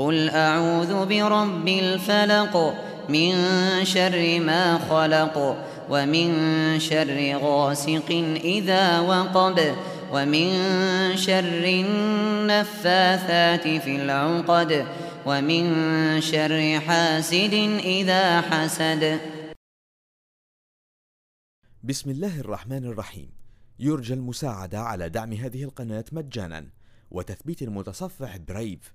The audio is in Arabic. قل أعوذ برب الفلق، من شر ما خلق، ومن شر غاسق إذا وقب، ومن شر النفاثات في العقد، ومن شر حاسد إذا حسد. بسم الله الرحمن الرحيم. يرجى المساعدة على دعم هذه القناة مجانا وتثبيت المتصفح برايف،